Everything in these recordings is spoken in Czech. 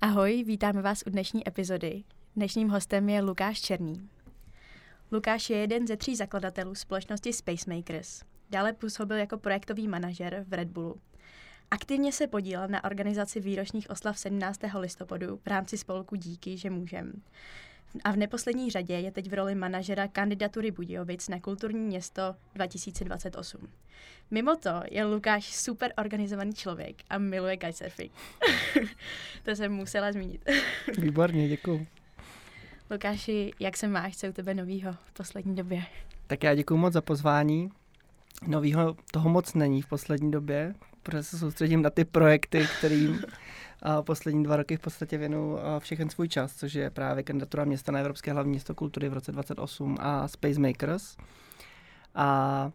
Ahoj, vítáme vás u dnešní epizody. Dnešním hostem je Lukáš Černý. Lukáš je jeden ze 3 zakladatelů společnosti Space Makers. Dále působil jako projektový manažer v Red Bullu. Aktivně se podílel na organizaci výročních oslav 17. listopadu v rámci spolku Díky, že můžem. A v neposlední řadě je teď v roli manažera kandidatury Budějovic na kulturní město 2028. Mimo to je Lukáš super organizovaný člověk a miluje kitesurfing. To jsem musela zmínit. Výborně, děkuju. Lukáši, jak se máš, co u tebe novýho v poslední době? Tak já děkuju moc za pozvání. Novýho toho moc není v poslední době, protože se soustředím na ty projekty, kterým poslední 2 roky v podstatě věnuju všechen svůj čas, což je právě kandidatura města na Evropské hlavní město kultury v roce 2028 a Space Makers. A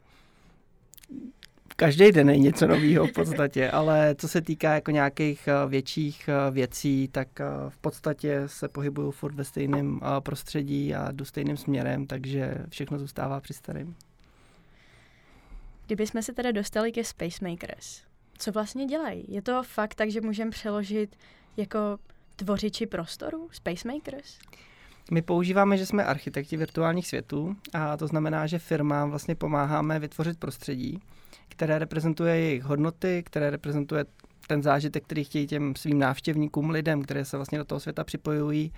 každý den je něco nového v podstatě, ale co se týká jako nějakých větších věcí, tak v podstatě se pohybuju furt ve stejném prostředí a jdu stejným směrem, takže všechno zůstává při starém. Kdybychom se teda dostali ke Space Makers, co vlastně dělají? Je to fakt tak, že můžeme přeložit jako tvořiči prostoru, Space Makers? My používáme, že jsme architekti virtuálních světů a to znamená, že firmám vlastně pomáháme vytvořit prostředí, které reprezentuje jejich hodnoty, které reprezentuje ten zážitek, který chtějí těm svým návštěvníkům, lidem, které se vlastně do toho světa připojují,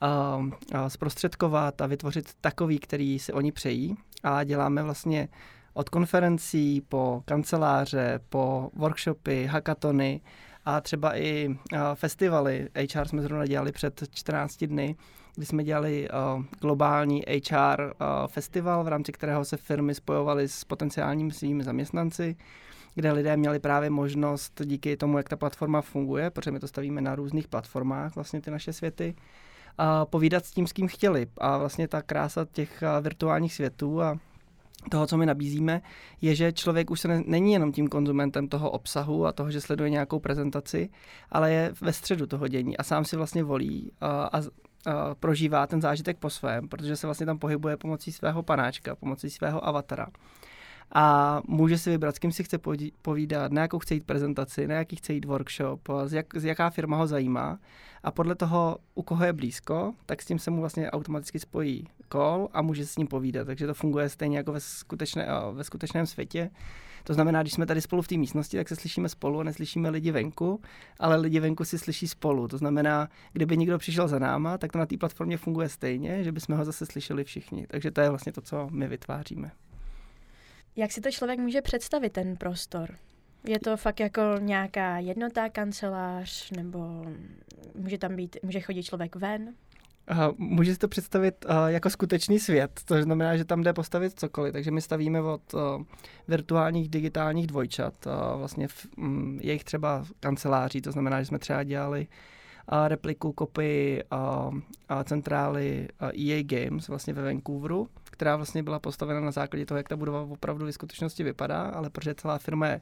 a zprostředkovat a vytvořit takový, který si oni přejí. A děláme vlastně od konferencí po kanceláře, po workshopy, hackatony a třeba i festivaly. HR jsme zrovna dělali před 14 dny, kdy jsme dělali globální HR festival, v rámci kterého se firmy spojovaly s potenciálními svými zaměstnanci, kde lidé měli právě možnost díky tomu, jak ta platforma funguje, protože my to stavíme na různých platformách, vlastně ty naše světy, povídat s tím, s kým chtěli. A vlastně ta krása těch virtuálních světů a toho, co my nabízíme, je, že člověk už se není jenom tím konzumentem toho obsahu a toho, že sleduje nějakou prezentaci, ale je ve středu toho dění a sám si vlastně volí a prožívá ten zážitek po svém, protože se vlastně tam pohybuje pomocí svého panáčka, pomocí svého avatara. A může si vybrat, s kým si chce povídat, na jakou chce jít prezentaci, na jaký chce jít workshop, jaká firma ho zajímá. A podle toho, u koho je blízko, tak s tím se mu vlastně automaticky spojí call a může s ním povídat. Takže to funguje stejně jako ve skutečném světě. To znamená, když jsme tady spolu v té místnosti, tak se slyšíme spolu a neslyšíme lidi venku, ale lidi venku si slyší spolu. To znamená, kdyby někdo přišel za náma, tak to na té platformě funguje stejně, že bychom ho zase slyšeli všichni. Takže to je vlastně to, co my vytváříme. Jak si to člověk může představit, ten prostor? Je to fakt jako nějaká jednotá kancelář, nebo může chodit člověk ven? Může si to představit jako skutečný svět, což znamená, že tam jde postavit cokoliv. Takže my stavíme od virtuálních digitálních dvojčat, vlastně jejich třeba kanceláří, to znamená, že jsme třeba dělali repliku, kopii a centrály EA Games vlastně ve Vancouveru, která vlastně byla postavena na základě toho, jak ta budova opravdu ve skutečnosti vypadá, ale protože celá firma je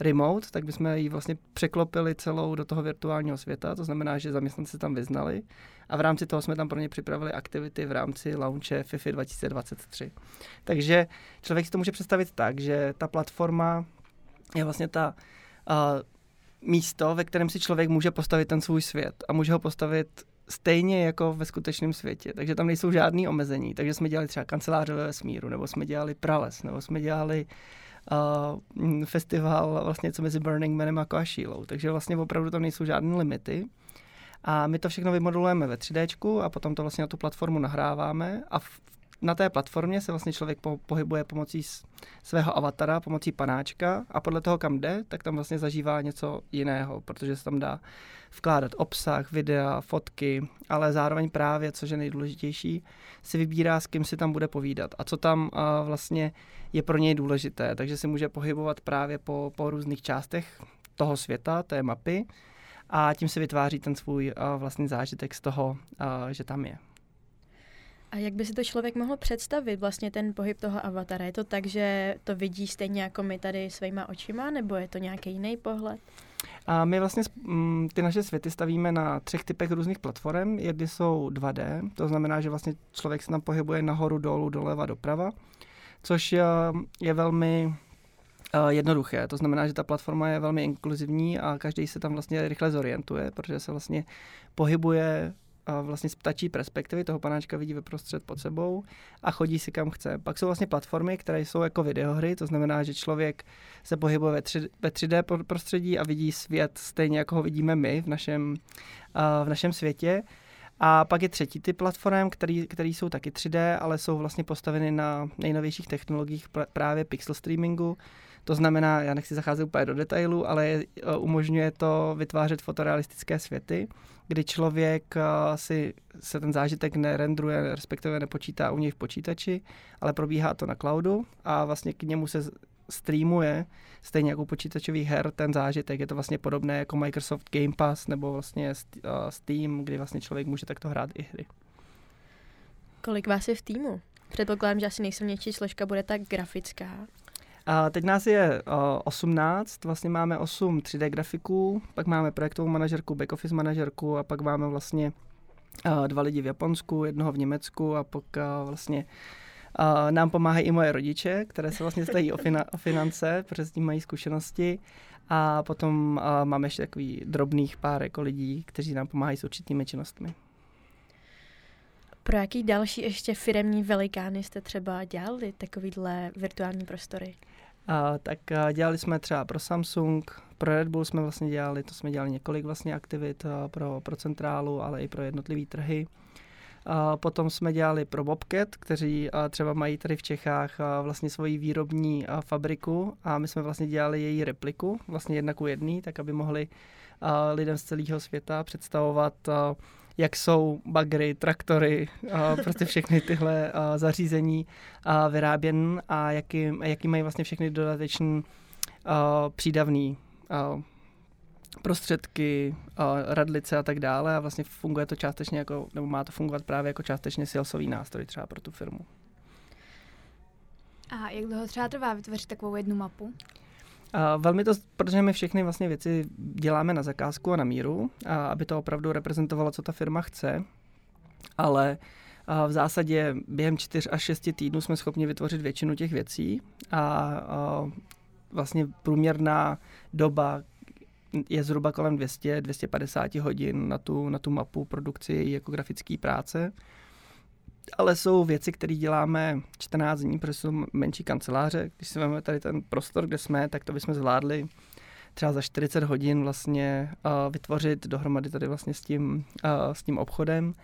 remote, tak bychom ji vlastně překlopili celou do toho virtuálního světa, to znamená, že zaměstnanci se tam vyznali a v rámci toho jsme tam pro ně připravili aktivity v rámci launche FIFA 2023. Takže člověk si to může představit tak, že ta platforma je vlastně ta místo, ve kterém si člověk může postavit ten svůj svět a může ho postavit stejně jako ve skutečném světě. Takže tam nejsou žádný omezení. Takže jsme dělali třeba kanceláře ve vesmíru, nebo jsme dělali prales, nebo jsme dělali festival vlastně co mezi Burning Manem a Koašílou. Takže vlastně opravdu tam nejsou žádné limity. A my to všechno vymodulujeme ve 3Dčku a potom to vlastně na tu platformu nahráváme a na té platformě se vlastně člověk pohybuje pomocí svého avatara, pomocí panáčka a podle toho, kam jde, tak tam vlastně zažívá něco jiného, protože se tam dá vkládat obsah, videa, fotky, ale zároveň právě, což je nejdůležitější, si vybírá, s kým si tam bude povídat a co tam vlastně je pro něj důležité. Takže si může pohybovat právě po různých částech toho světa, té mapy a tím si vytváří ten svůj vlastní zážitek z toho, že tam je. A jak by si to člověk mohl představit, vlastně ten pohyb toho avatara? Je to tak, že to vidí stejně jako my tady svýma očima, nebo je to nějaký jiný pohled? A my vlastně ty naše světy stavíme na třech typech různých platform. Jedny jsou 2D, to znamená, že vlastně člověk se tam pohybuje nahoru, dolů, doleva, doprava, což je velmi jednoduché. To znamená, že ta platforma je velmi inkluzivní a každý se tam vlastně rychle zorientuje, protože se vlastně pohybuje vlastně z ptačí perspektivy, toho panáčka vidí veprostřed pod sebou a chodí si kam chce. Pak jsou vlastně platformy, které jsou jako videohry, to znamená, že člověk se pohybuje ve 3D prostředí a vidí svět stejně, jako ho vidíme my v našem světě. A pak je třetí typ platform, které jsou taky 3D, ale jsou vlastně postaveny na nejnovějších technologiích právě pixel streamingu. To znamená, já nechci zacházet úplně do detailu, ale umožňuje to vytvářet fotorealistické světy, kdy člověk se ten zážitek nerendruje, respektive nepočítá u něj v počítači, ale probíhá to na cloudu a vlastně k němu se streamuje stejně jako u počítačových her ten zážitek. Je to vlastně podobné jako Microsoft Game Pass nebo vlastně Steam, kdy vlastně člověk může takto hrát i hry. Kolik vás je v týmu? Předpokládám, že asi nejsilnější složka bude ta grafická. A teď nás je 18, vlastně máme 8 3D grafiků, pak máme projektovou manažerku, back office manažerku a pak máme vlastně 2 lidi v Japonsku, jednoho v Německu a pak vlastně nám pomáhají i moje rodiče, které se vlastně stají o finance, protože s tím mají zkušenosti a potom máme ještě takový drobných pár jako lidí, kteří nám pomáhají s určitými činnostmi. Pro jaký další ještě firemní velikány jste třeba dělali takovýhle virtuální prostory? Dělali jsme třeba pro Samsung, pro Red Bull jsme vlastně dělali, to jsme dělali několik vlastně aktivit pro centrálu, ale i pro jednotlivý trhy. Potom jsme dělali pro Bobcat, kteří třeba mají tady v Čechách vlastně svoji výrobní fabriku a my jsme vlastně dělali její repliku, vlastně 1:1, tak aby mohli lidem z celého světa představovat, jak jsou bagry, traktory, prostě všechny tyhle zařízení vyráběn a jaký mají vlastně všechny dodatečné přídavné prostředky, radlice a tak dále. A vlastně funguje to částečně jako, nebo má to fungovat právě jako částečně salesový nástroj třeba pro tu firmu. A jak dlouho třeba trvá vytvořit takovou jednu mapu? Velmi to, protože my všechny vlastně věci děláme na zakázku a na míru, aby to opravdu reprezentovalo, co ta firma chce, ale v zásadě během 4 až 6 týdnů jsme schopni vytvořit většinu těch věcí a vlastně průměrná doba je zhruba kolem 200-250 hodin na tu mapu produkci i jako grafické práce. Ale jsou věci, které děláme 14 dní, protože jsou menší kanceláře. Když si máme tady ten prostor, kde jsme, tak to bychom zvládli třeba za 40 hodin vlastně vytvořit dohromady tady vlastně s tím obchodem.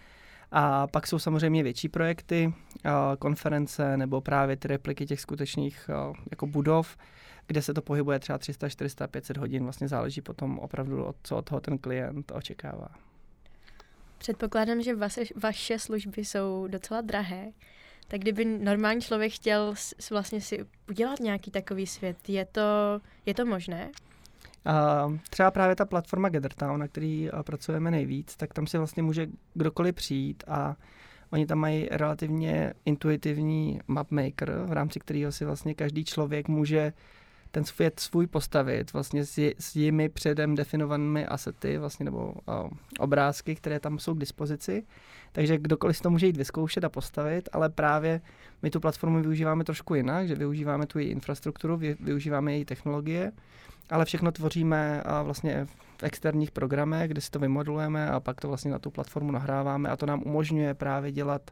A pak jsou samozřejmě větší projekty, konference nebo právě ty repliky těch skutečných jako budov, kde se to pohybuje třeba 300, 400, 500 hodin. Vlastně záleží potom opravdu, co od toho ten klient očekává. Předpokládám, že vaše služby jsou docela drahé, tak kdyby normální člověk chtěl vlastně si udělat nějaký takový svět, je to možné? Třeba právě ta platforma GatherTown, na který pracujeme nejvíc, tak tam si vlastně může kdokoliv přijít a oni tam mají relativně intuitivní mapmaker, v rámci kterého si vlastně každý člověk může ten svět svůj postavit vlastně s jimi předem definovanými asety vlastně, nebo obrázky, které tam jsou k dispozici. Takže kdokoliv si to může jít vyzkoušet a postavit, ale právě my tu platformu využíváme trošku jinak, že využíváme tu její infrastrukturu, využíváme její technologie, ale všechno tvoříme vlastně v externích programech, kde si to vymodulujeme a pak to vlastně na tu platformu nahráváme a to nám umožňuje právě dělat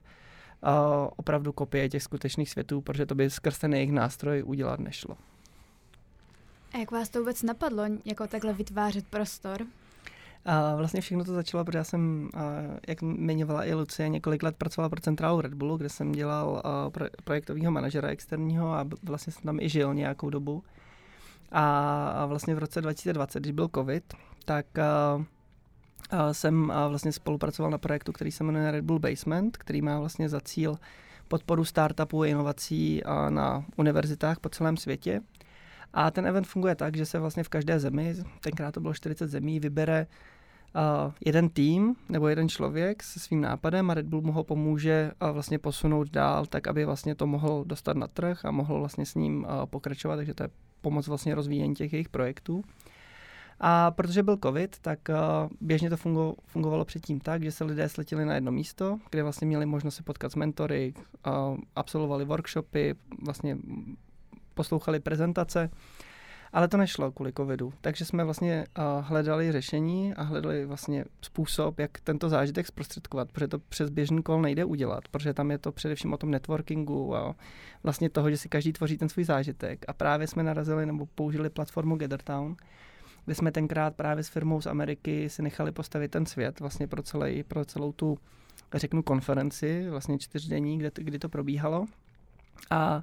opravdu kopie těch skutečných světů, protože to by skrz ten jejich nástroj udělat nešlo. A jak vás to vůbec napadlo, jako takhle vytvářet prostor? Vlastně všechno to začalo, protože já jsem, jak zmiňovala i Lucie, několik let pracovala pro centrálu Red Bullu, kde jsem dělal projektového manažera externího a vlastně jsem tam i žil nějakou dobu. A vlastně v roce 2020, když byl covid, tak jsem vlastně spolupracoval na projektu, který se jmenuje Red Bull Basement, který má vlastně za cíl podporu startupů a inovací na univerzitách po celém světě. A ten event funguje tak, že se vlastně v každé zemi, tenkrát to bylo 40 zemí, vybere jeden tým nebo jeden člověk se svým nápadem a Red Bull mu ho pomůže vlastně posunout dál, tak aby vlastně to mohl dostat na trh a mohl vlastně s ním pokračovat, takže to je pomoc vlastně rozvíjení těch jejich projektů. A protože byl covid, tak běžně to fungovalo předtím tak, že se lidé sletili na jedno místo, kde vlastně měli možnost se potkat s mentory, absolvovali workshopy, vlastně poslouchali prezentace, ale to nešlo kvůli covidu. Takže jsme vlastně hledali řešení a hledali vlastně způsob, jak tento zážitek zprostředkovat, protože to přes běžný kol nejde udělat, protože tam je to především o tom networkingu a vlastně toho, že si každý tvoří ten svůj zážitek. A právě jsme narazili nebo použili platformu GatherTown, kde jsme tenkrát právě s firmou z Ameriky si nechali postavit ten svět vlastně pro celou tu, řeknu, konferenci, vlastně 4denní, kdy to probíhalo. A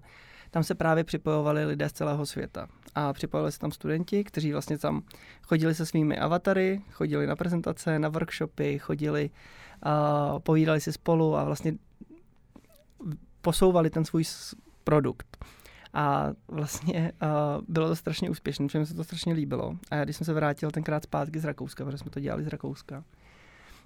tam se právě připojovali lidé z celého světa. A připojili se tam studenti, kteří vlastně tam chodili se svými avatary, chodili na prezentace, na workshopy, chodili a povídali si spolu a vlastně posouvali ten svůj produkt. A vlastně bylo to strašně úspěšné, protože mi se to strašně líbilo. A když jsem se vrátil tenkrát zpátky z Rakouska, protože jsme to dělali z Rakouska,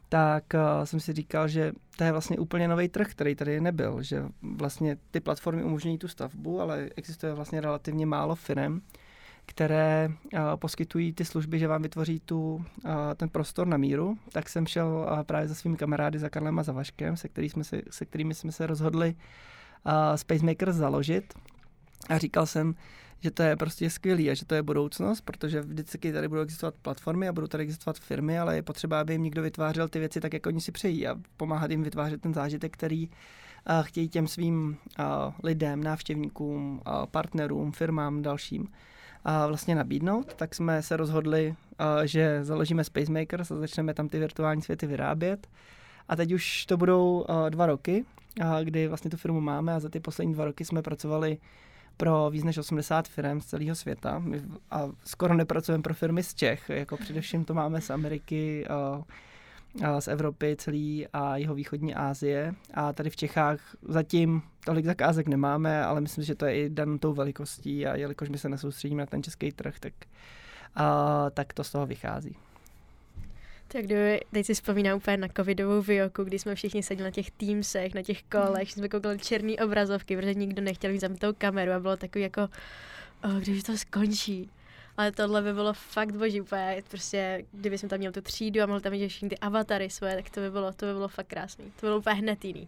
tak jsem si říkal, že to je vlastně úplně nový trh, který tady nebyl, že vlastně ty platformy umožňují tu stavbu, ale existuje vlastně relativně málo firem, které poskytují ty služby, že vám vytvoří ten prostor na míru. Tak jsem šel právě za svými kamarády, za Karlem a za Vaškem, se kterými jsme se rozhodli Space Makers založit. A říkal jsem, že to je prostě skvělý a že to je budoucnost, protože vždycky tady budou existovat platformy a budou tady existovat firmy, ale je potřeba, aby jim někdo vytvářel ty věci tak, jak oni si přejí, a pomáhat jim vytvářet ten zážitek, který chtějí těm svým lidem, návštěvníkům, partnerům, firmám, dalším vlastně nabídnout. Tak jsme se rozhodli, že založíme Space Makers a začneme tam ty virtuální světy vyrábět. A teď už to budou 2 roky, kdy vlastně tu firmu máme, a za ty poslední 2 roky jsme pracovali pro víc než 80 firm z celého světa. My a skoro nepracujeme pro firmy z Čech, jako především to máme z Ameriky, a z Evropy celý a jihovýchodní Asie. A tady v Čechách zatím tolik zakázek nemáme, ale myslím, že to je i danou tou velikostí, a jelikož my se nesoustředíme na ten český trh, tak to z toho vychází. Tak teď si vzpomínám úplně na covidovou výuku, kdy jsme všichni seděli na těch teamsech, na těch kolech, jsme koukali černý obrazovky, protože nikdo nechtěl mít zamknutou kameru a bylo takový jako, když to skončí. Ale tohle by bylo fakt boží úplně, prostě, kdyby jsme tam měli tu třídu a mohli tam mít všichni ty avatary svoje, tak to by bylo fakt krásný. To bylo úplně hned jiný.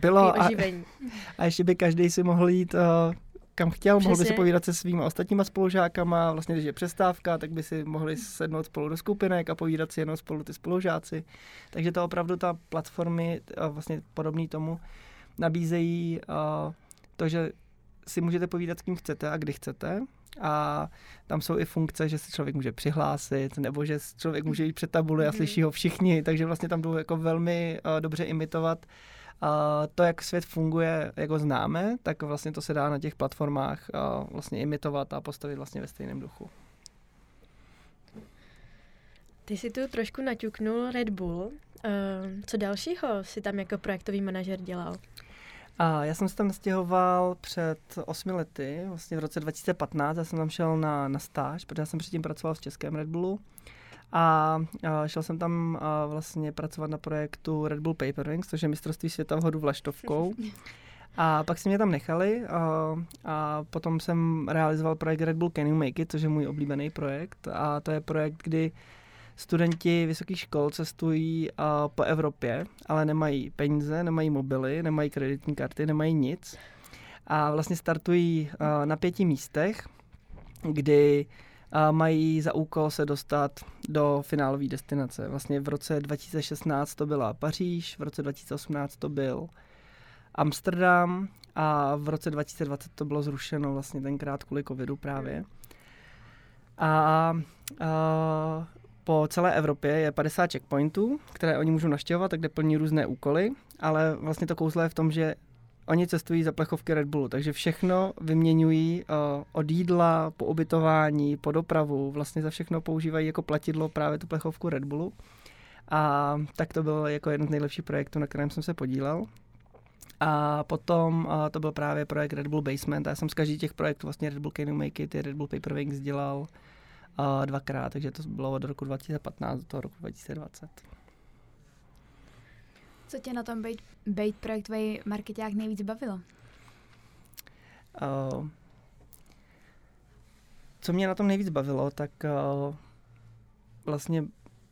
Bylo oživení. A ještě by každý si mohl jít kam chtěl, mohl by si povídat se svýma ostatníma spolužákama, vlastně když je přestávka, tak by si mohli sednout spolu do skupinek a povídat si jenom spolu ty spolužáci. Takže to opravdu ta platformy, vlastně podobný tomu, nabízejí to, že si můžete povídat s kým chcete a kdy chcete, a tam jsou i funkce, že se člověk může přihlásit, nebo že člověk může jít před tabuli a slyší ho všichni, takže vlastně tam jdou jako velmi dobře imitovat to, jak svět funguje, jak ho známe, tak vlastně to se dá na těch platformách vlastně imitovat a postavit vlastně ve stejném duchu. Ty si tu trošku naťuknul Red Bull. Co dalšího si tam jako projektový manažer dělal? Já jsem se tam nastěhoval před 8 lety, vlastně v roce 2015. Já jsem tam šel na stáž, protože já jsem předtím pracoval v českém Red Bullu. A šel jsem tam vlastně pracovat na projektu Red Bull Paper Wings, což je mistrovství světa v hodu vlaštovkou. A pak si mě tam nechali a potom jsem realizoval projekt Red Bull Can You Make It, což je můj oblíbený projekt. A to je projekt, kdy studenti vysokých škol cestují po Evropě, ale nemají peníze, nemají mobily, nemají kreditní karty, nemají nic. A vlastně startují na 5 místech, kdy mají za úkol se dostat do finálové destinace. Vlastně v roce 2016 to byla Paříž, v roce 2018 to byl Amsterdam a v roce 2020 to bylo zrušeno vlastně tenkrát kvůli covidu právě. A po celé Evropě je 50 checkpointů, které oni můžou navštěvovat, kde plní různé úkoly, ale vlastně to kouzlo je v tom, že oni cestují za plechovky Red Bullu, takže všechno vyměňují od jídla, po ubytování, po dopravu, vlastně za všechno používají jako platidlo právě tu plechovku Red Bullu. A tak to byl jako jeden z nejlepších projektů, na kterém jsem se podílel. A potom to byl právě projekt Red Bull Basement. A já jsem z každých těch projektů vlastně Red Bull Can You Make It, Red Bull Paper Wings dělal 2x, takže to bylo od roku 2015 do toho roku 2020. Co tě na tom být projektový marketák nejvíc bavilo? Co mě na tom nejvíc bavilo, tak vlastně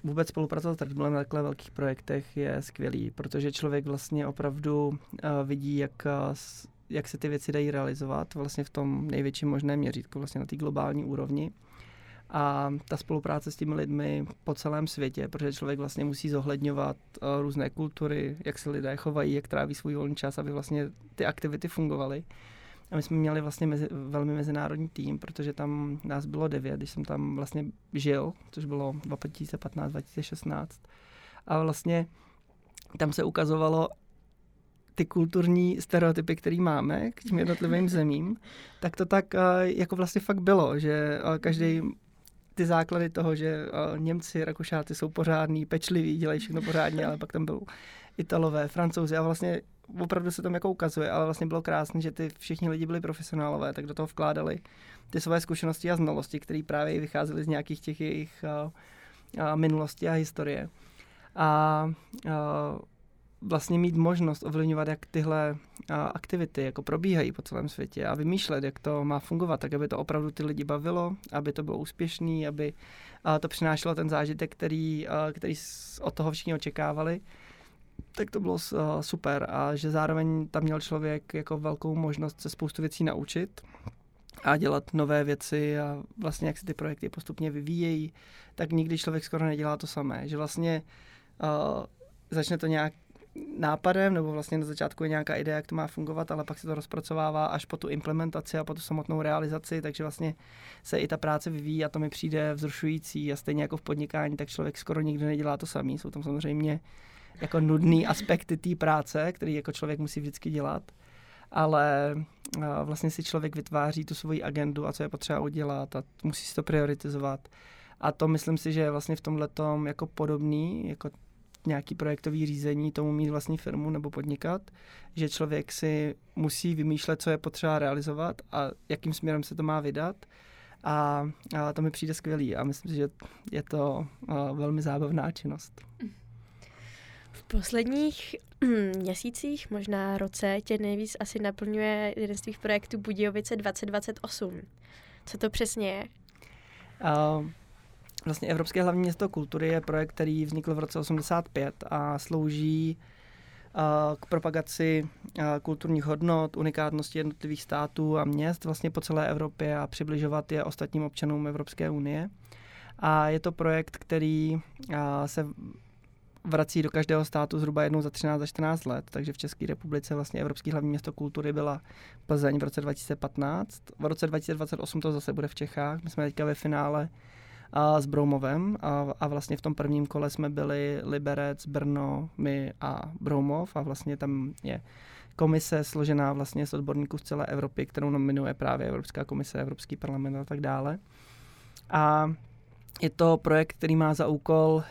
vůbec spolupracovat s Red Bullem na takhle velkých projektech je skvělý, protože člověk vlastně opravdu vidí, jak se ty věci dají realizovat vlastně v tom největším možném měřítku, vlastně na té globální úrovni. A ta spolupráce s těmi lidmi po celém světě, protože člověk vlastně musí zohledňovat různé kultury, jak se lidé chovají, jak tráví svůj volný čas, aby vlastně ty aktivity fungovaly. A my jsme měli vlastně velmi mezinárodní tým, protože tam nás bylo 9, když jsem tam vlastně žil, což bylo 2015-2016. A vlastně tam se ukazovalo ty kulturní stereotypy, které máme k těm jednotlivým zemím, tak to tak jako vlastně fakt bylo, že každý ty základy toho, že Němci, Rakušáci jsou pořádní, pečliví, dělají všechno pořádně, ale pak tam byl Italové, Francouzi a vlastně opravdu se tam jako ukazuje, ale vlastně bylo krásné, že ty všichni lidi byli profesionálové, tak do toho vkládali ty své zkušenosti a znalosti, které právě vycházely z nějakých těch jejich minulosti a historie. A vlastně mít možnost ovlivňovat, jak tyhle aktivity jako probíhají po celém světě a vymýšlet, jak to má fungovat, tak aby to opravdu ty lidi bavilo, aby to bylo úspěšný, aby to přinášelo ten zážitek, který od toho všichni očekávali, tak to bylo super a že zároveň tam měl člověk jako velkou možnost se spoustu věcí naučit a dělat nové věci a vlastně jak se ty projekty postupně vyvíjejí, tak nikdy člověk skoro nedělá to samé, že vlastně začne to nějak nápadem, nebo vlastně na začátku je nějaká idea, jak to má fungovat, ale pak se to rozpracovává až po tu implementaci a po tu samotnou realizaci, takže vlastně se i ta práce vyvíjí a to mi přijde vzrušující a stejně jako v podnikání, tak člověk skoro nikdy nedělá to samý. Jsou tam samozřejmě jako nudný aspekty té práce, který jako člověk musí vždycky dělat, ale vlastně si člověk vytváří tu svoji agendu a co je potřeba udělat a musí si to prioritizovat. A to myslím si, že je vlastně v tomhletom jako podobný, jako nějaký projektový řízení, tomu mít vlastní firmu nebo podnikat, že člověk si musí vymýšlet, co je potřeba realizovat a jakým směrem se to má vydat a to mi přijde skvělý a myslím si, že je to velmi zábavná činnost. V posledních měsících, možná roce, tě nejvíc asi naplňuje jeden z těch projektů Budějovice 2028. Co to přesně je? Vlastně Evropské hlavní město kultury je projekt, který vznikl v roce 1985 a slouží k propagaci kulturních hodnot, unikátnosti jednotlivých států a měst vlastně po celé Evropě a přibližovat je ostatním občanům Evropské unie. A je to projekt, který se vrací do každého státu zhruba jednou za 13 a 14 let, takže v České republice vlastně Evropské hlavní město kultury byla Plzeň v roce 2015. V roce 2028 to zase bude v Čechách, my jsme teďka ve finále s Broumovem a vlastně v tom prvním kole jsme byli Liberec, Brno, my a Broumov a vlastně tam je komise složená vlastně z odborníků z celé Evropy, kterou nominuje právě Evropská komise, Evropský parlament a tak dále. A je to projekt, který má za úkol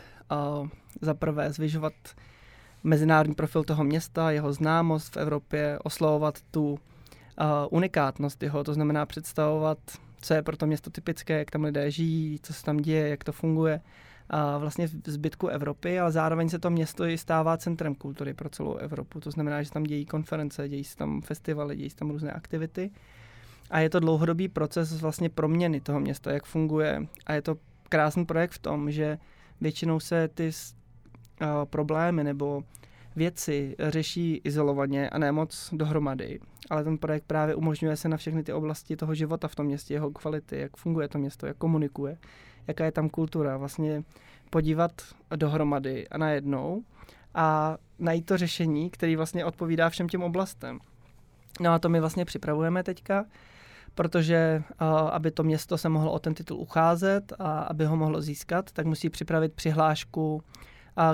za prvé zvyšovat mezinárodní profil toho města, jeho známost v Evropě, oslovovat tu unikátnost jeho, to znamená představovat, co je pro to město typické, jak tam lidé žijí, co se tam děje, jak to funguje a vlastně v zbytku Evropy, ale zároveň se to město i stává centrem kultury pro celou Evropu. To znamená, že tam dějí konference, dějí se tam festivaly, dějí se tam různé aktivity a je to dlouhodobý proces vlastně proměny toho města, jak funguje a je to krásný projekt v tom, že většinou se ty problémy nebo věci řeší izolovaně a ne moc dohromady, ale ten projekt právě umožňuje se na všechny ty oblasti toho života v tom městě, jeho kvality, jak funguje to město, jak komunikuje, jaká je tam kultura, vlastně podívat dohromady a najednou a najít to řešení, který vlastně odpovídá všem těm oblastem. No a to my vlastně připravujeme teďka, protože aby to město se mohlo o ten titul ucházet a aby ho mohlo získat, tak musí připravit přihlášku,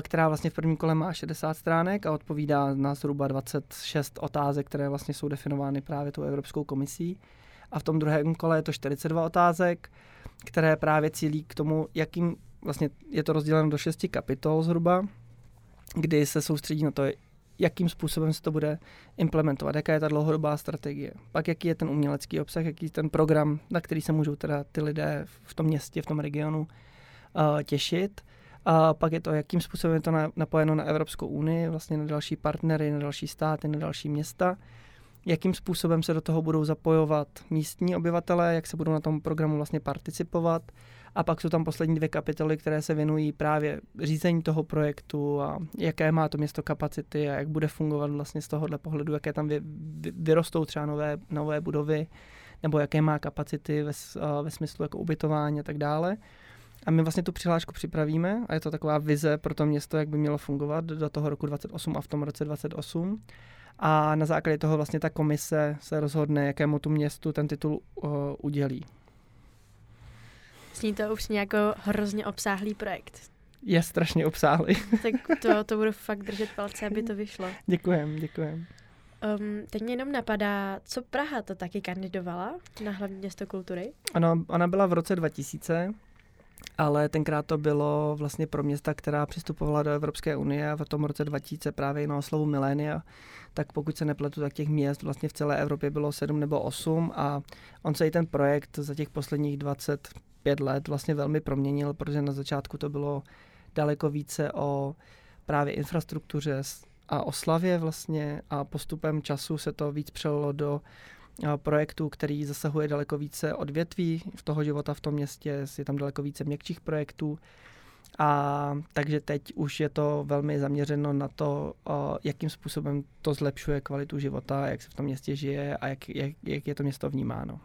která vlastně v prvním kole má 60 stránek a odpovídá na zhruba 26 otázek, které vlastně jsou definovány právě tou Evropskou komisí. A v tom druhém kole je to 42 otázek, které právě cílí k tomu, jakým vlastně je to rozděleno do 6 kapitol zhruba, kdy se soustředí na to, jakým způsobem se to bude implementovat, jaká je ta dlouhodobá strategie, pak jaký je ten umělecký obsah, jaký je ten program, na který se můžou teda ty lidé v tom městě, v tom regionu těšit. A pak je to, jakým způsobem je to napojeno na Evropskou unii, vlastně na další partnery, na další státy, na další města, jakým způsobem se do toho budou zapojovat místní obyvatelé, jak se budou na tom programu vlastně participovat A pak jsou tam poslední dvě kapitoly, které se věnují právě řízení toho projektu a jaké má to město kapacity a jak bude fungovat vlastně z tohohle pohledu, jaké tam vyrostou třeba nové budovy nebo jaké má kapacity ve smyslu jako ubytování a tak dále. A my vlastně tu přihlášku připravíme a je to taková vize pro to město, jak by mělo fungovat do toho roku 28 a v tom roce 28. A na základě toho vlastně ta komise se rozhodne, jakému tu městu ten titul udělí. Sní to upřímně jako hrozně obsáhlý projekt. Je strašně obsáhlý. Tak to budu fakt držet palce, aby to vyšlo. Děkujem. Teď mě jenom napadá, co Praha to taky kandidovala na hlavní město kultury? Ano, ona byla v roce 2000, ale tenkrát to bylo vlastně pro města, která přistupovala do Evropské unie a v tom roce 2000 právě na oslavu milénia, tak pokud se nepletu, tak těch měst vlastně v celé Evropě bylo 7 nebo 8 a on se i ten projekt za těch posledních 25 let vlastně velmi proměnil, protože na začátku to bylo daleko více o právě infrastruktuře a o slavě vlastně a postupem času se to víc přelilo do projektů, který zasahuje daleko více odvětví toho života v tom městě, je tam daleko více měkčích projektů a takže teď už je to velmi zaměřeno na to, jakým způsobem to zlepšuje kvalitu života, jak se v tom městě žije a jak je to město vnímáno.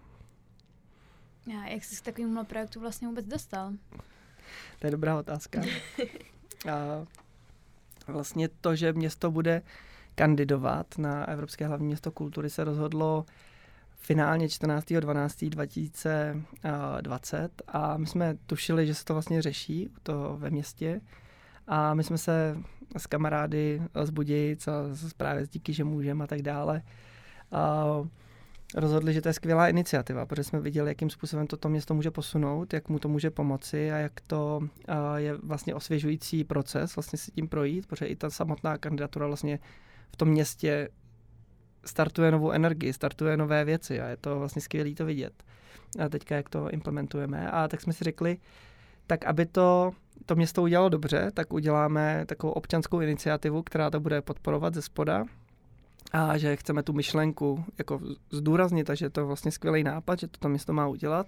A jak jsi k takovému projektu vlastně vůbec dostal? To je dobrá otázka. A vlastně to, že město bude kandidovat na Evropské hlavní město kultury se rozhodlo finálně 14.12.2020 a my jsme tušili, že se to vlastně řeší to ve městě a my jsme se s kamarády z Budějic a právě z Díky, že můžem a tak dále rozhodli, že to je skvělá iniciativa, protože jsme viděli, jakým způsobem toto město může posunout, jak mu to může pomoci a jak to je vlastně osvěžující proces vlastně si tím projít, protože i ta samotná kandidatura vlastně v tom městě startuje novou energii, startuje nové věci a je to vlastně skvělý to vidět. A teďka jak to implementujeme a tak jsme si řekli, tak aby to město udělalo dobře, tak uděláme takovou občanskou iniciativu, která to bude podporovat ze spoda a že chceme tu myšlenku jako zdůraznit a že je to vlastně skvělý nápad, že to město má udělat.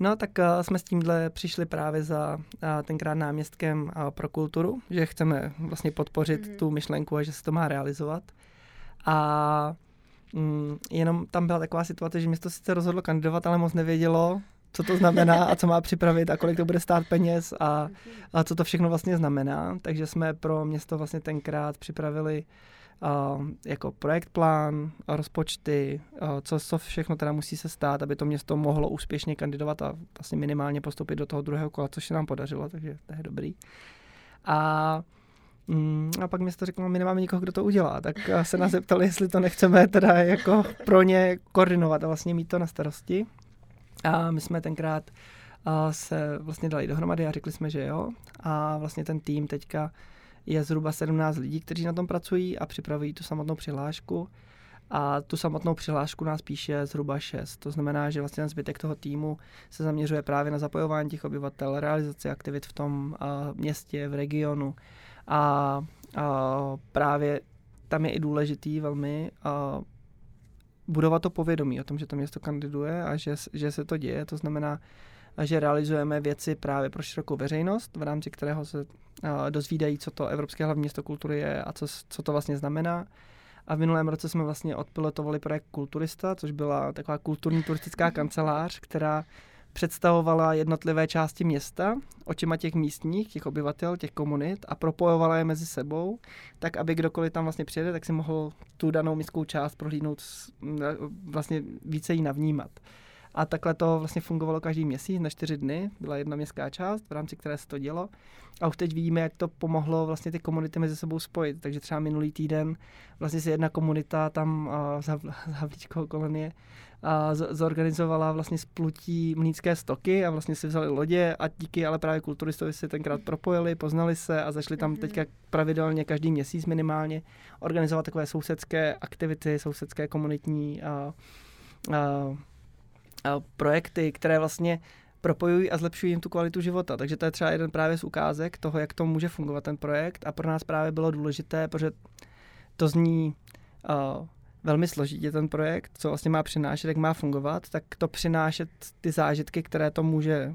No tak jsme s tímhle přišli právě za tenkrát náměstkem pro kulturu, že chceme vlastně podpořit tu myšlenku a že se to má realizovat. A jenom tam byla taková situace, že město sice rozhodlo kandidovat, ale moc nevědělo, co to znamená a co má připravit a kolik to bude stát peněz a co to všechno vlastně znamená. Takže jsme pro město vlastně tenkrát připravili jako projekt plán, rozpočty, co všechno teda musí se stát, aby to město mohlo úspěšně kandidovat a vlastně minimálně postupit do toho druhého kola, což se nám podařilo, takže to je dobrý. A pak město řeklo, my nemáme nikoho, kdo to udělá, tak se nás zeptali, jestli to nechceme teda jako pro ně koordinovat a vlastně mít to na starosti. A my jsme tenkrát se vlastně dali dohromady a řekli jsme, že jo. A vlastně ten tým teďka je zhruba 17 lidí, kteří na tom pracují a připravují tu samotnou přihlášku. A tu samotnou přihlášku nás píše zhruba 6. To znamená, že vlastně ten zbytek toho týmu se zaměřuje právě na zapojování těch obyvatel, realizaci aktivit v tom městě, v regionu. A právě tam je i důležitý velmi budovat to povědomí o tom, že to město kandiduje a že se to děje. To znamená, že realizujeme věci právě pro širokou veřejnost, v rámci kterého se dozvídají, co to Evropské hlavní město kultury je a co to vlastně znamená. A v minulém roce jsme vlastně odpilotovali projekt Kulturista, což byla taková kulturní turistická kancelář, která představovala jednotlivé části města očima těch místních, těch obyvatel, těch komunit a propojovala je mezi sebou, tak aby kdokoliv tam vlastně přijede, tak si mohl tu danou městskou část prohlídnout, vlastně více ji navnímat. A takhle to vlastně fungovalo každý měsíc na 4 dny, byla jedna městská část, v rámci které se to dělo. A už teď vidíme, jak to pomohlo vlastně ty komunity mezi sebou spojit. Takže třeba minulý týden vlastně se jedna komunita tam z Havlíčkova kolonie zorganizovala vlastně splutí mlýnské stoky a vlastně si vzali lodě a díky ale právě Kulturistovi se tenkrát propojili, poznali se a zašli tam teďka pravidelně každý měsíc minimálně organizovat takové sousedské aktivity, sousedské komunitní projekty, které vlastně propojují a zlepšují jim tu kvalitu života. Takže to je třeba jeden právě z ukázek toho, jak to může fungovat ten projekt a pro nás právě bylo důležité, protože to zní velmi složitě ten projekt, co vlastně má přinášet, jak má fungovat, tak to přinášet ty zážitky, které to může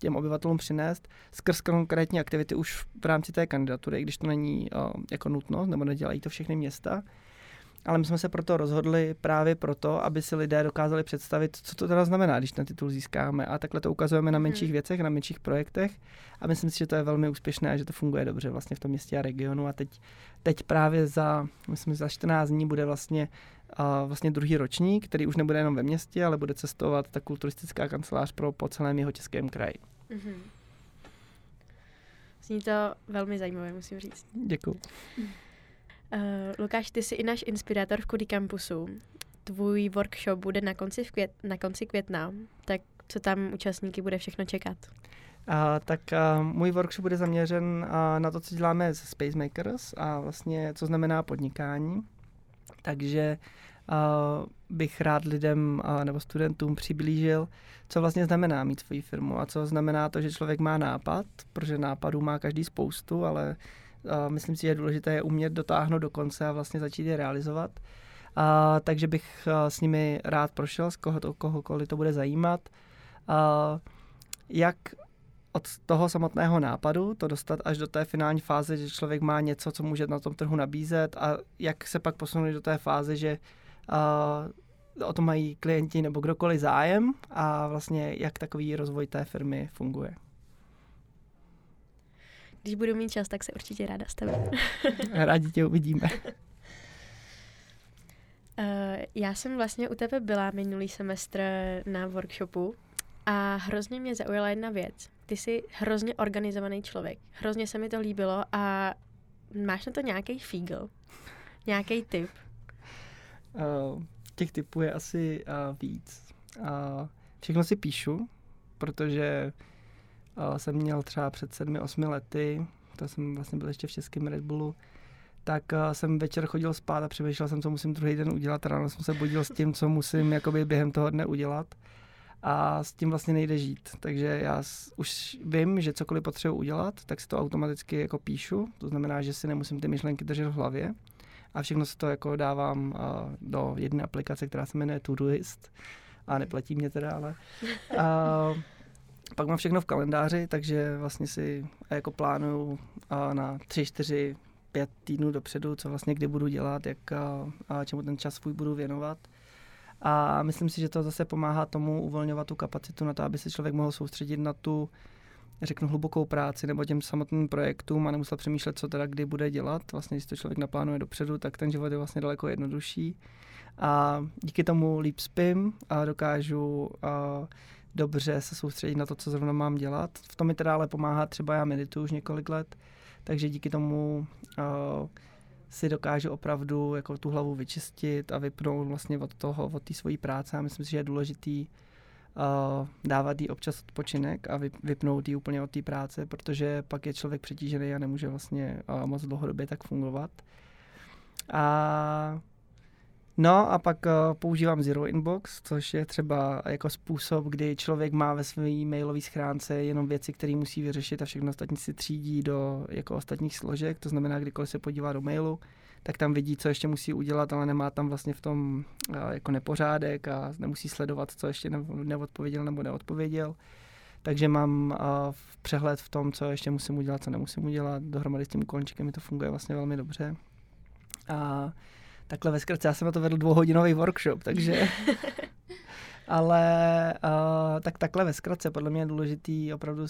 těm obyvatelům přinést skrz konkrétní aktivity už v rámci té kandidatury, i když to není jako nutnost, nebo nedělají to všechny města. Ale my jsme se proto rozhodli právě proto, aby si lidé dokázali představit, co to teda znamená, když ten titul získáme. A takhle to ukazujeme na menších věcech, na menších projektech. A myslím si, že to je velmi úspěšné a že to funguje dobře vlastně v tom městě a regionu. A teď právě za 14 dní bude vlastně druhý ročník, který už nebude jenom ve městě, ale bude cestovat ta kulturistická kancelář po celém jeho českém kraji. Mm-hmm. Zní to velmi zajímavé, musím říct. Děkuju. Lukáš, ty jsi i náš inspirátor v Kudycampusu. Tvůj workshop bude na konci května, tak co tam účastníky bude všechno čekat? Můj workshop bude zaměřen na to, co děláme se Space Makers a vlastně co znamená podnikání. Takže bych rád lidem nebo studentům přiblížil, co vlastně znamená mít svoji firmu a co znamená to, že člověk má nápad, protože nápadů má každý spoustu, ale myslím si, že je důležité je umět dotáhnout do konce a vlastně začít je realizovat. Takže bych s nimi rád prošel, z kohokoliv to bude zajímat. Jak od toho samotného nápadu to dostat až do té finální fáze, že člověk má něco, co může na tom trhu nabízet a jak se pak posunout do té fáze, že o to mají klienti nebo kdokoliv zájem a vlastně jak takový rozvoj té firmy funguje. Když budu mít čas, tak se určitě ráda s tebou. Rádi tě uvidíme. Já jsem vlastně u tebe byla minulý semestr na workshopu a hrozně mě zaujala jedna věc. Ty jsi hrozně organizovaný člověk. Hrozně se mi to líbilo a máš na to nějaký fígl? Nějaký tip? Těch tipů je asi víc. Všechno si píšu, protože jsem měl třeba před 7-8 lety, to jsem vlastně byl ještě v českém Red Bullu, tak jsem večer chodil spát a přemýšlel jsem, co musím druhý den udělat. Ráno jsem se budil s tím, co musím jakoby během toho dne udělat a s tím vlastně nejde žít. Takže já už vím, že cokoliv potřebuji udělat, tak si to automaticky jako píšu, to znamená, že si nemusím ty myšlenky držet v hlavě a všechno si to jako dávám do jedné aplikace, která se jmenuje Todoist a neplatí mě teda, ale... Pak mám všechno v kalendáři, takže vlastně si jako plánuju na 3, 4, 5 týdnů dopředu, co vlastně kdy budu dělat, jak a čemu ten čas svůj budu věnovat. A myslím si, že to zase pomáhá tomu uvolňovat tu kapacitu na to, aby se člověk mohl soustředit na tu, řeknu, hlubokou práci nebo těm samotným projektům a nemusel přemýšlet, co teda kdy bude dělat. Vlastně, když to člověk naplánuje dopředu, tak ten život je vlastně daleko jednodušší. A díky tomu líp spím a dokážu... dobře se soustředit na to, co zrovna mám dělat. V tom mi teda ale pomáhá, třeba já medituju už několik let, takže díky tomu si dokážu opravdu jako tu hlavu vyčistit a vypnout vlastně od té svojí práce. A myslím si, že je důležitý dávat jí občas odpočinek a vypnout jí úplně od té práce, protože pak je člověk přetížený a nemůže vlastně moc dlouhodobě tak fungovat. No a pak používám Zero Inbox, což je třeba jako způsob, kdy člověk má ve své mailové schránce jenom věci, které musí vyřešit a všechno ostatní si třídí do jako ostatních složek, to znamená, kdykoliv se podívá do mailu, tak tam vidí, co ještě musí udělat, ale nemá tam vlastně v tom jako nepořádek a nemusí sledovat, co ještě neodpověděl nebo neodpověděl. Takže mám přehled v tom, co ještě musím udělat, co nemusím udělat, dohromady s tím končkem mi to funguje vlastně velmi dobře. A takhle ve zkratce, já jsem na to vedl 2hodinový workshop, takže... Ale tak takhle ve zkratce, podle mě je důležitý opravdu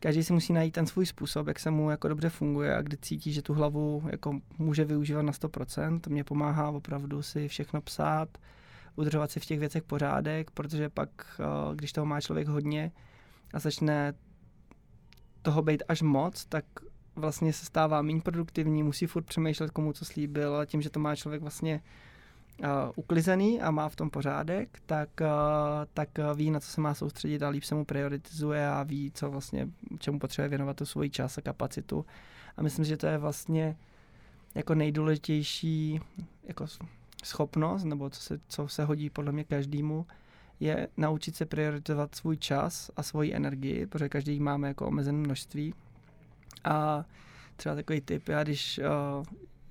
každý si musí najít ten svůj způsob, jak se mu jako dobře funguje a kdy cítí, že tu hlavu jako může využívat na 100%. To mě pomáhá opravdu si všechno psát, udržovat si v těch věcech pořádek, protože pak, když toho má člověk hodně a začne toho být až moc, tak... vlastně se stává méně produktivní, musí furt přemýšlet, komu co slíbil, ale tím, že to má člověk vlastně uklizený a má v tom pořádek, tak ví, na co se má soustředit a líp se mu prioritizuje a ví, co vlastně, čemu potřebuje věnovat tu svůj čas a kapacitu. A myslím, že to je vlastně jako nejdůležitější jako schopnost, nebo co se hodí podle mě každému, je naučit se prioritizovat svůj čas a svoji energii, protože každý máme jako omezené množství. A třeba takový tip, já když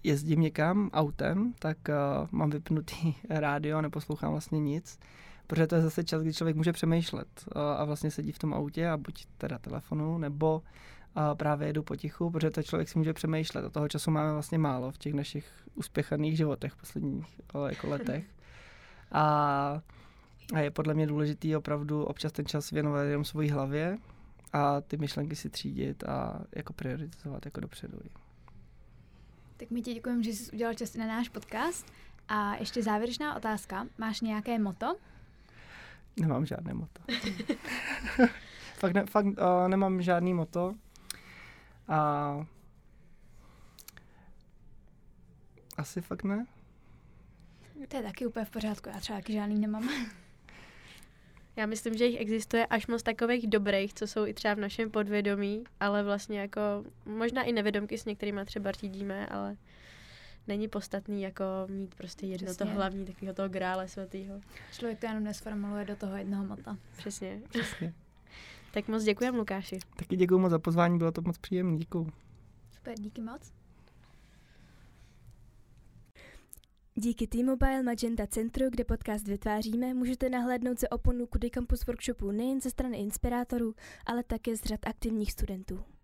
jezdím někam autem, tak mám vypnutý rádio a neposlouchám vlastně nic, protože to je zase čas, kdy člověk může přemýšlet a vlastně sedí v tom autě a buď teda telefonu, nebo právě jedu potichu, protože ten člověk si může přemýšlet a toho času máme vlastně málo v těch našich uspěchaných životech v posledních jako letech. A je podle mě důležitý opravdu občas ten čas věnovat jenom svojí hlavě a ty myšlenky si třídit a jako prioritizovat jako dopředu. Tak my ti děkujeme, že jsi udělal čas na náš podcast. A ještě závěrečná otázka. Máš nějaké motto? Nemám žádné motto. Fakt nemám žádný motto. A asi fakt ne. To je taky úplně v pořádku, já třeba taky žádný nemám. Já myslím, že jich existuje až moc takových dobrých, co jsou i třeba v našem podvědomí, ale vlastně jako možná i nevědomky s některýma třeba řídíme, ale není podstatný jako mít prostě jedno to hlavní, takového toho grále svatýho. Člověk to jenom nesformuluje do toho jednoho mota. Přesně. Tak moc děkujeme, Lukáši. Taky děkuju moc za pozvání, bylo to moc příjemné, děkuju. Super, díky moc. Díky T-Mobile Magenta centru, kde podcast vytváříme, můžete nahlédnout za oponu Kudycampus workshopů nejen ze strany inspirátorů, ale také z řad aktivních studentů.